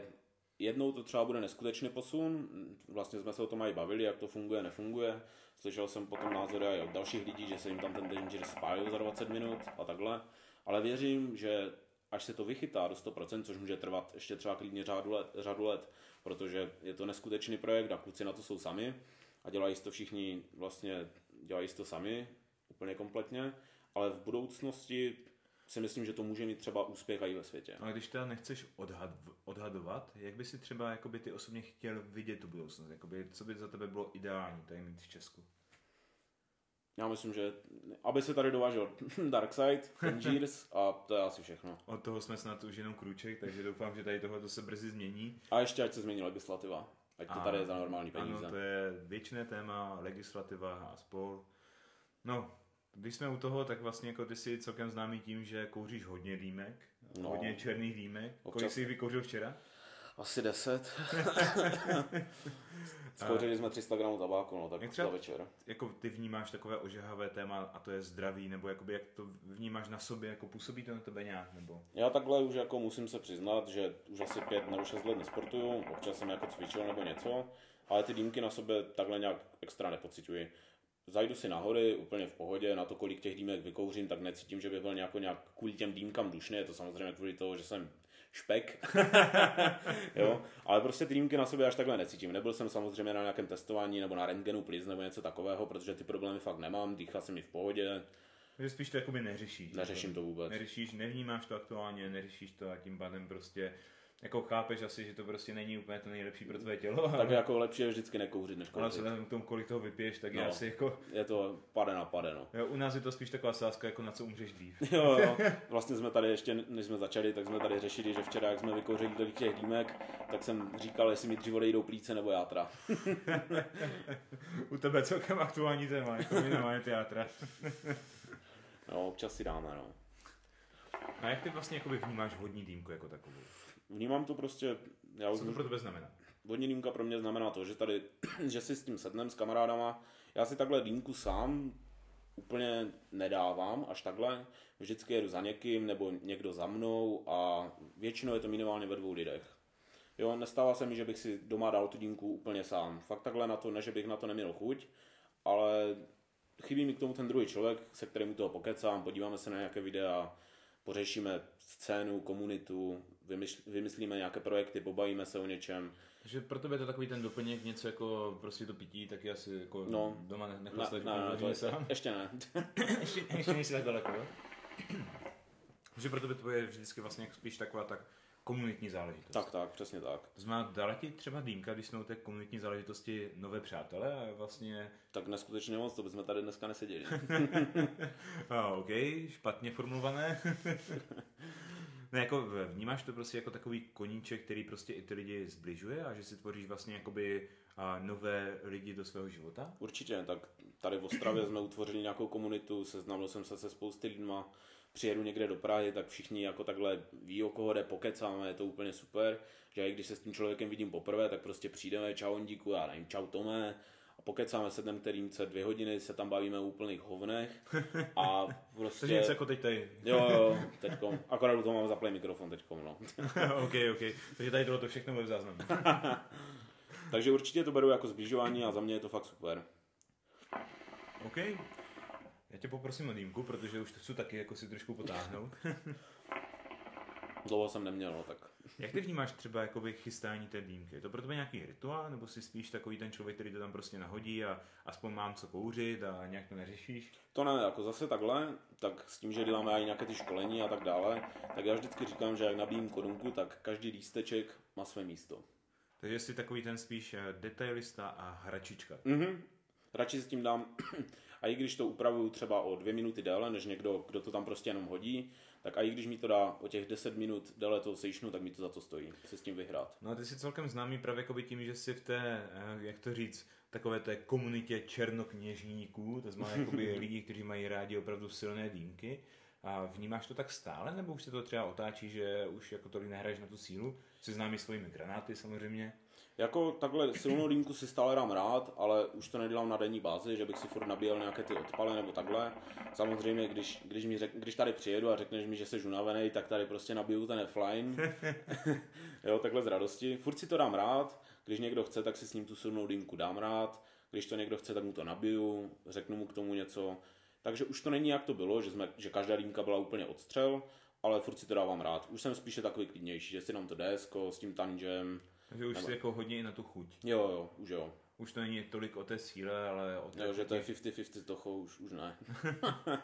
jednou to třeba bude neskutečný posun, vlastně jsme se o tom aj bavili, jak to funguje, nefunguje, slyšel jsem potom názory aj od dalších lidí, že se jim tam ten danger spájil za dvacet minut a takhle, ale věřím, že až se to vychytá do sto procent, což může trvat ještě třeba klidně řádu let, řádu let, protože je to neskutečný projekt a kluci na to jsou sami a dělají to všichni, vlastně dělají to sami úplně kompletně, ale v budoucnosti si myslím, že to může mít třeba úspěch i ve světě. Ale když teda nechceš odhad, odhadovat, jak by si třeba jakoby ty osobně chtěl vidět tu budoucnost? Jakoby, co by za tebe bylo ideální tady mít v Česku? Já myslím, že aby se tady dovážel Darkside, Tangiers a to je asi všechno. Od toho jsme snad už jenom krůček, takže doufám, že tady tohle se brzy změní. A ještě ať se změní legislativa, ať a, to tady je za normální peníze. Ano, to je věčné téma, legislativa a spol. No, když jsme u toho, tak vlastně jako ty jsi celkem známý tím, že kouříš hodně dýmek, no, hodně černých dýmek. Občas... Kolik jsi vykouřil včera? Asi deset. Skouřili jsme tři sta gramů tabáku, no tak za večer. Jako ty vnímáš takové ožehavé téma a to je zdraví, nebo jakoby, jak to vnímáš na sobě, jako působí to na tebe nějak, nebo? Já takhle už jako musím se přiznat, že už asi pět nebo šest let nesportuju, občas jsem jako cvičil nebo něco, ale ty dýmky na sobě takhle nějak extra nepociťuji. zajdu si nahory, úplně v pohodě, na to, kolik těch dýmek vykouřím, tak necítím, že bych byl nějak, nějak kvůli těm dýmkám dušný, je to samozřejmě kvůli toho, že jsem špek, jo? Ale prostě ty dýmky na sobě až takhle necítím. Nebyl jsem samozřejmě na nějakém testování nebo na rentgenu plic nebo něco takového, protože ty problémy fakt nemám, dýchá se mi v pohodě. Že spíš to jakoby neřešíš. Neřeším to vůbec. Neřešíš, nevnímáš to aktuálně, neřešíš to a tím pádem prostě jako chápeš asi, že to prostě není úplně to nejlepší pro tvé tělo. Tak ale... jako lepší je vždycky nekouřit, než kouřit. Ale vzhledem k tomu, kolik toho vypiješ, tak no, je asi jako... Je to pade na pade, no. Jo, u nás je to spíš taková sázka, jako na co umřeš dřív. Jo, jo. Vlastně jsme tady ještě, než jsme začali, tak jsme tady řešili, že včera, jak jsme vykouřili tolik těch dýmek, tak jsem říkal, jestli mi dřív odejdou plíce nebo játra. U tebe celkem aktuální téma, jako mi nemáme ty játra. No, občas si dáme, no. A jak ty vlastně jakoby vnímáš vodní dýmku jako takovou? Vnímám to prostě... Já Co to můžu... pro tebe znamená? Vodní dýmka pro mě znamená to, že tady, že si s tím sednem s kamarádama, já si takhle dýmku sám úplně nedávám, až takhle. Vždycky jedu za někým, nebo někdo za mnou a většinou je to minimálně ve dvou lidech. Jo, nestává se mi, že bych si doma dal tu dýmku úplně sám. Fakt takhle na to, ne, že bych na to neměl chuť, ale... Chybí mi k tomu ten druhý člověk, se kterým toho pokecám, podíváme se na nějaké videa, pořešíme scénu, komunitu, vymyšl- vymyslíme nějaké projekty, pobavíme se o něčem. Takže pro tebe je to takový ten doplněk, něco jako prostě to pití, taky asi jako no, doma nechlasteš. Ne, ne, ne, je, ještě ne. ještě, ještě nejsi tak daleko, jo? Takže pro tebe to je vždycky vlastně spíš taková tak komunitní záležitost. Tak, tak, přesně tak. To znamená, dala ti třeba dýmka, když jsme o té komunitní záležitosti nové přátelé a vlastně... Tak neskutečně moc, to bychom tady dneska neseděli. A, ok, špatně formulované. Ne, jako vnímáš to prostě jako takový koníček, který prostě i ty lidi zbližuje a že si tvoříš vlastně jakoby nové lidi do svého života? Určitě, tak tady v Ostravě jsme utvořili nějakou komunitu, seznámil jsem se se spousty lidma. Přijedu někde do Prahy, tak všichni jako takhle ví, o koho jde, pokecáme, je to úplně super, že i když se s tím člověkem vidím poprvé, tak prostě přijdeme, čau Ondíku, já nevím, čau Tome, a pokecáme se tam terínce dvě hodiny, se tam bavíme o úplných hovnech a prostě... Takže něco jako teď tady. Jo, jo, teďkom, akorát u toho mám zaplý mikrofon teďkom, no. ok, ok, takže tady tohle to všechno bude v záznamu. Takže určitě to beru jako zbližování a za mě je to fakt super. Ok. Já tě poprosím o dýmku, protože už to chci taky jako si trošku potáhnout. Dlouho jsem neměl, no tak. Jak ty vnímáš třeba jakoby chystání té dýmky? Je to pro tebe nějaký rituál, nebo jsi spíš takový ten člověk, který to tam prostě nahodí a aspoň mám co kouřit a nějak to neřešíš? To ne, jako zase takhle, tak s tím, že děláme i nějaké ty školení a tak dále, tak já vždycky říkám, že jak nabíjím korunku, tak každý lísteček má své místo. Takže jsi takový ten spíš detailista a hračička. Mhm. Radši s tím dám, a i když to upravuju třeba o dvě minuty déle, než někdo, kdo to tam prostě jenom hodí, tak a i když mi to dá o těch deset minut déle toho sejšnu, tak mi to za to stojí, se s tím vyhrát. No a ty jsi celkem známý právě jako by tím, že jsi v té, jak to říct, takové té komunitě černokněžníků, to znamená jakoby lidi, kteří mají rádi opravdu silné dýmky. A vnímáš to tak stále, nebo už se to třeba otáčí, že už jako tolik nehraješ na tu sílu? Jsi známý svými granáty samozřejmě? Jako takhle silnou dýmku si stále dám rád, ale už to nedělám na denní bázi, že bych si furt nabíjel nějaké ty odpaly nebo takhle. Samozřejmě, když, když, mi řek, když tady přijedu a řekneš mi, že jsi unavený, tak tady prostě nabiju ten offline. Jo, takhle z radosti. Furt si to dám rád, když někdo chce, tak si s ním tu silnou dýmku dám rád. Když to někdo chce, tak mu to nabiju, řeknu mu k tomu něco. Takže už to není, jak to bylo, že, jsme, že každá dýmka byla úplně odstřel, ale furt si to dávám rád. Už jsem spíše takový klidnější, že si dám to désko s tím tangem. Takže už nebo... si jako hodně i na tu chuť. Jo, jo, už jo. Už to není tolik o té síle, ale o té... Jo, že to je padesát na padesát toho, už, už ne.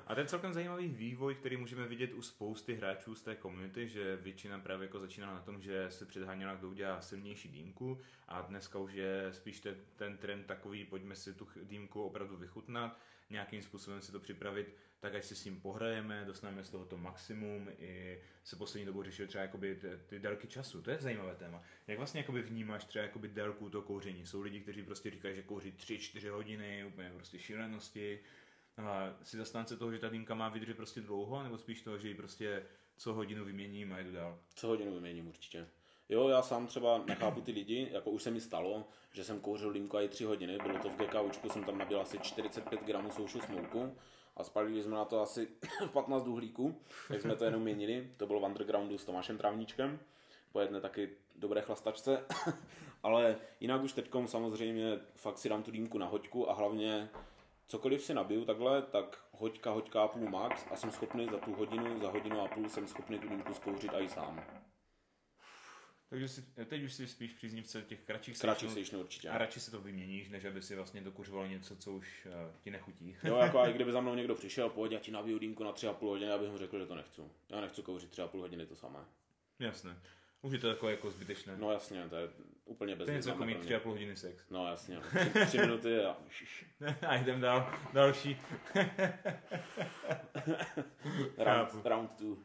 A ten celkem zajímavý vývoj, který můžeme vidět u spousty hráčů z té komunity, že většina právě jako začínala na tom, že se předháněla, kdo udělá silnější dýmku a dneska už je spíš ten, ten trend takový, pojďme si tu dýmku opravdu vychutnat, nějakým způsobem si to připravit, tak ať si s ním pohrajeme, dostaneme z toho to maximum i se poslední dobou řešil třeba jakoby ty délky času, to je zajímavé téma. Jak vlastně jakoby vnímáš třeba jakoby délku toho kouření? Jsou lidi, kteří prostě říkají, že kouří tři čtyři hodiny, úplně prostě šílenosti. A jsi zastánce toho, že ta dýmka má vydržet prostě dlouho, nebo spíš toho, že ji prostě co hodinu vyměním a jdu dál? Co hodinu vyměním určitě. Jo, já sám třeba nechápu ty lidi, jako už se mi stalo, že jsem kouřil dýmku i tři hodiny, bylo to v GKUčku, jsem tam nabil asi čtyřicet pět gramů soušu smoku a spalili jsme na to asi patnáct uhlíků, jak jsme to jenom měnili, to bylo v undergroundu s Tomášem Trávničkem, po jedné taky dobré chlastačce, ale jinak už teďkom samozřejmě fakt si dám tu dýmku na hoďku a hlavně cokoliv si nabiju takhle, tak hoďka, hoďka a půl max a jsem schopný za tu hodinu, za hodinu a půl jsem schopný tu dýmku zkouřit a i sám. Takže si, teď už si spíš příznivce těch kratších sejšnů určitě. A radši si to vyměníš, než aby si vlastně dokuřoval něco, co už uh, ti nechutí. Jo, jako a i kdyby za mnou někdo přišel, pojď, já ti nabiju dýmku na tři a půl hodiny, já bych mu řekl, že to nechci. Já nechci kouřit tři a půl hodiny, to samé. Jasné. Už je to takové jako zbytečné. No jasně, to je úplně bezvýznamné. To je jako mít tři a půl hodiny sex. No jasně, tři minuty a... a jdem dál, další. round, round two.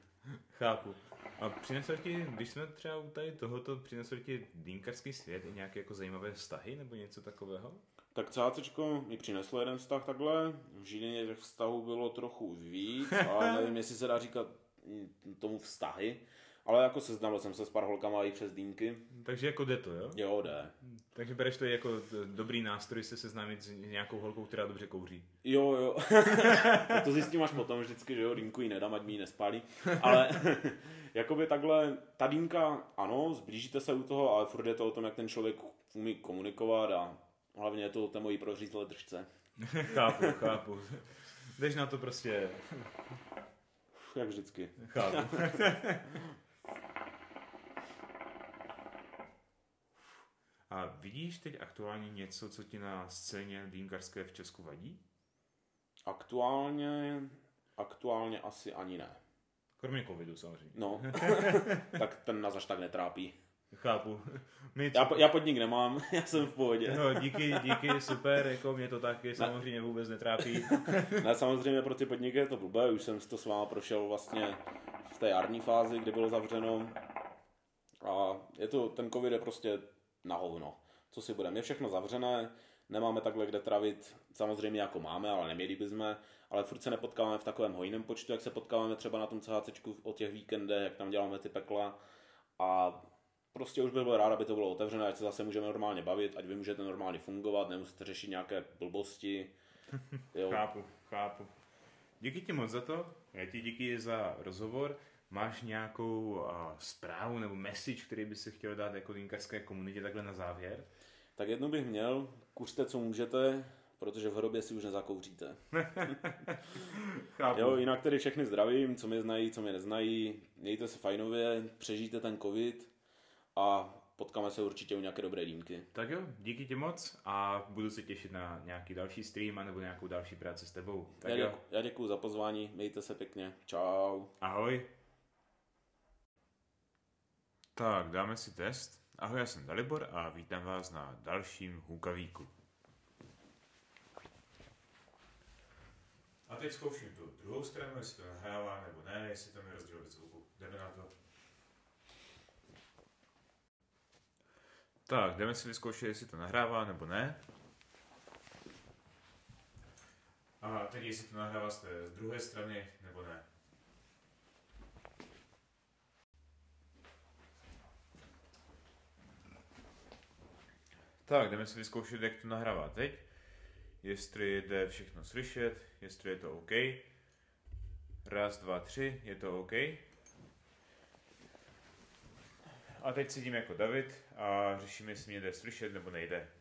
Chápu. A přinesl ti, když jsme třeba u tady tohoto, přinesl ti dýmkařský svět i nějaké jako zajímavé vztahy nebo něco takového? Tak CHCčko mi přineslo jeden vztah takhle. V Žilině těch vztahů bylo trochu víc, ale nevím, jestli se dá říkat tomu vztahy. Ale jako seznamil jsem se s pár holkama i přes dýmky. Takže jako jde to, jo? Jo, jde. Takže bereš to jako dobrý nástroj se seznámit s nějakou holkou, která dobře kouří. Jo, jo. To zjistím až potom vždycky, že jo, dýmku jí nedám, ať mi ji nespálí. Ale jakoby takhle, ta dýmka, ano, zblížíte se u toho, ale furt je to o tom, jak ten člověk umí komunikovat a hlavně je to o té mojí prořízlé držce. Chápu, chápu. Jdeš na to prostě... Jak vždycky. Chápu. A vidíš teď aktuálně něco, co ti na scéně dýmkařské v Česku vadí? Aktuálně, aktuálně asi ani ne. Kromě covidu samozřejmě. No, tak ten nás až tak netrápí. Chápu. My... Já, já podnik nemám, já jsem v pohodě. No, díky, díky, super, jako mě to taky ne. Samozřejmě vůbec netrápí. Ne, samozřejmě pro ty podniky je to blbé, už jsem to s váma prošel vlastně v té jarní fázi, kdy bylo zavřeno. A je to, ten covid je prostě na hovno. Co si budeme? Je všechno zavřené, nemáme takhle kde travit, samozřejmě jako máme, ale neměli bychom, ale furt se nepotkáváme v takovém hojném počtu, jak se potkáváme třeba na tom CHCčku o těch víkendech, jak tam děláme ty pekla a prostě už bych byl rád, aby to bylo otevřené, ať se zase můžeme normálně bavit, ať vy můžete normálně fungovat, nemusíte řešit nějaké blbosti. Jo. Chápu, chápu. Díky ti moc za to, já ti díky za rozhovor. Máš nějakou uh, zprávu nebo message, který bys si chtěl dát jako dýmkařské komunitě takhle na závěr? Tak jednu bych měl, kuřte co můžete, protože v hrobě si už nezakouříte. Chápu. Jo, jinak tedy všechny zdravím, co mě znají, co mě neznají, mějte se fajnově, přežijte ten covid a potkáme se určitě u nějaké dobré dýmky. Tak jo, díky ti moc a budu se těšit na nějaký další stream nebo nějakou další práci s tebou. Tak já, děku, já děkuju za pozvání, mějte se pěkně, čau. Ahoj. Tak, dáme si test. Ahoj, já jsem Dalibor a vítám vás na dalším hůkavíku. A teď zkouším tu druhou stranu, jestli to nahrává nebo ne, jestli tam je rozdíl ve zvuku. Jdeme na to. Tak, jdeme si vyzkoušet, jestli to nahrává nebo ne. A teď jestli to nahrává z druhé strany nebo ne. Tak, jdeme si vyzkoušet, jak to nahrává teď, jestli jde všechno slyšet, jestli je to OK. Raz, dva, tři, je to OK. A teď sedím jako David a řeším, jestli mě jde slyšet nebo nejde.